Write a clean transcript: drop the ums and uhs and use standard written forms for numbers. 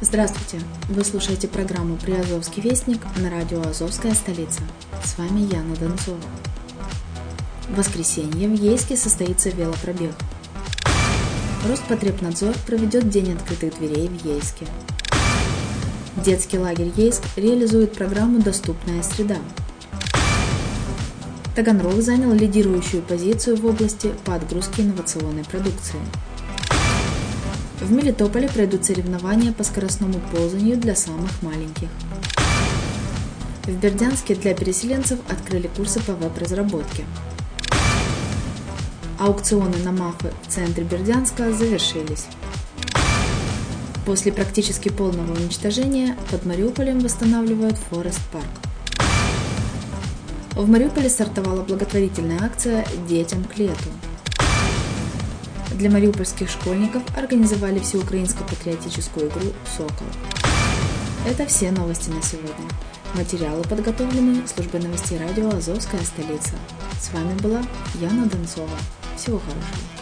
Здравствуйте! Вы слушаете программу «Приазовский вестник» на радио «Азовская столица». С вами Яна Донцова. В воскресенье в Ейске состоится велопробег. Роспотребнадзор проведет День открытых дверей в Ейске. Детский лагерь Ейск реализует программу «Доступная среда». Таганрог занял лидирующую позицию в области по отгрузке инновационной продукции. В Мелитополе пройдут соревнования по скоростному ползанию для самых маленьких. В Бердянске для переселенцев открыли курсы по веб-разработке. Аукционы на МАФы в центре Бердянска завершились. После практически полного уничтожения под Мариуполем восстанавливают Форест Парк. В Мариуполе стартовала благотворительная акция «Детям к лету». Для мариупольских школьников организовали всеукраинско-патриотическую игру «Сокол». Это все новости на сегодня. Материалы подготовлены службой новостей радио «Азовская столица». С вами была Яна Донцова. Всего хорошего.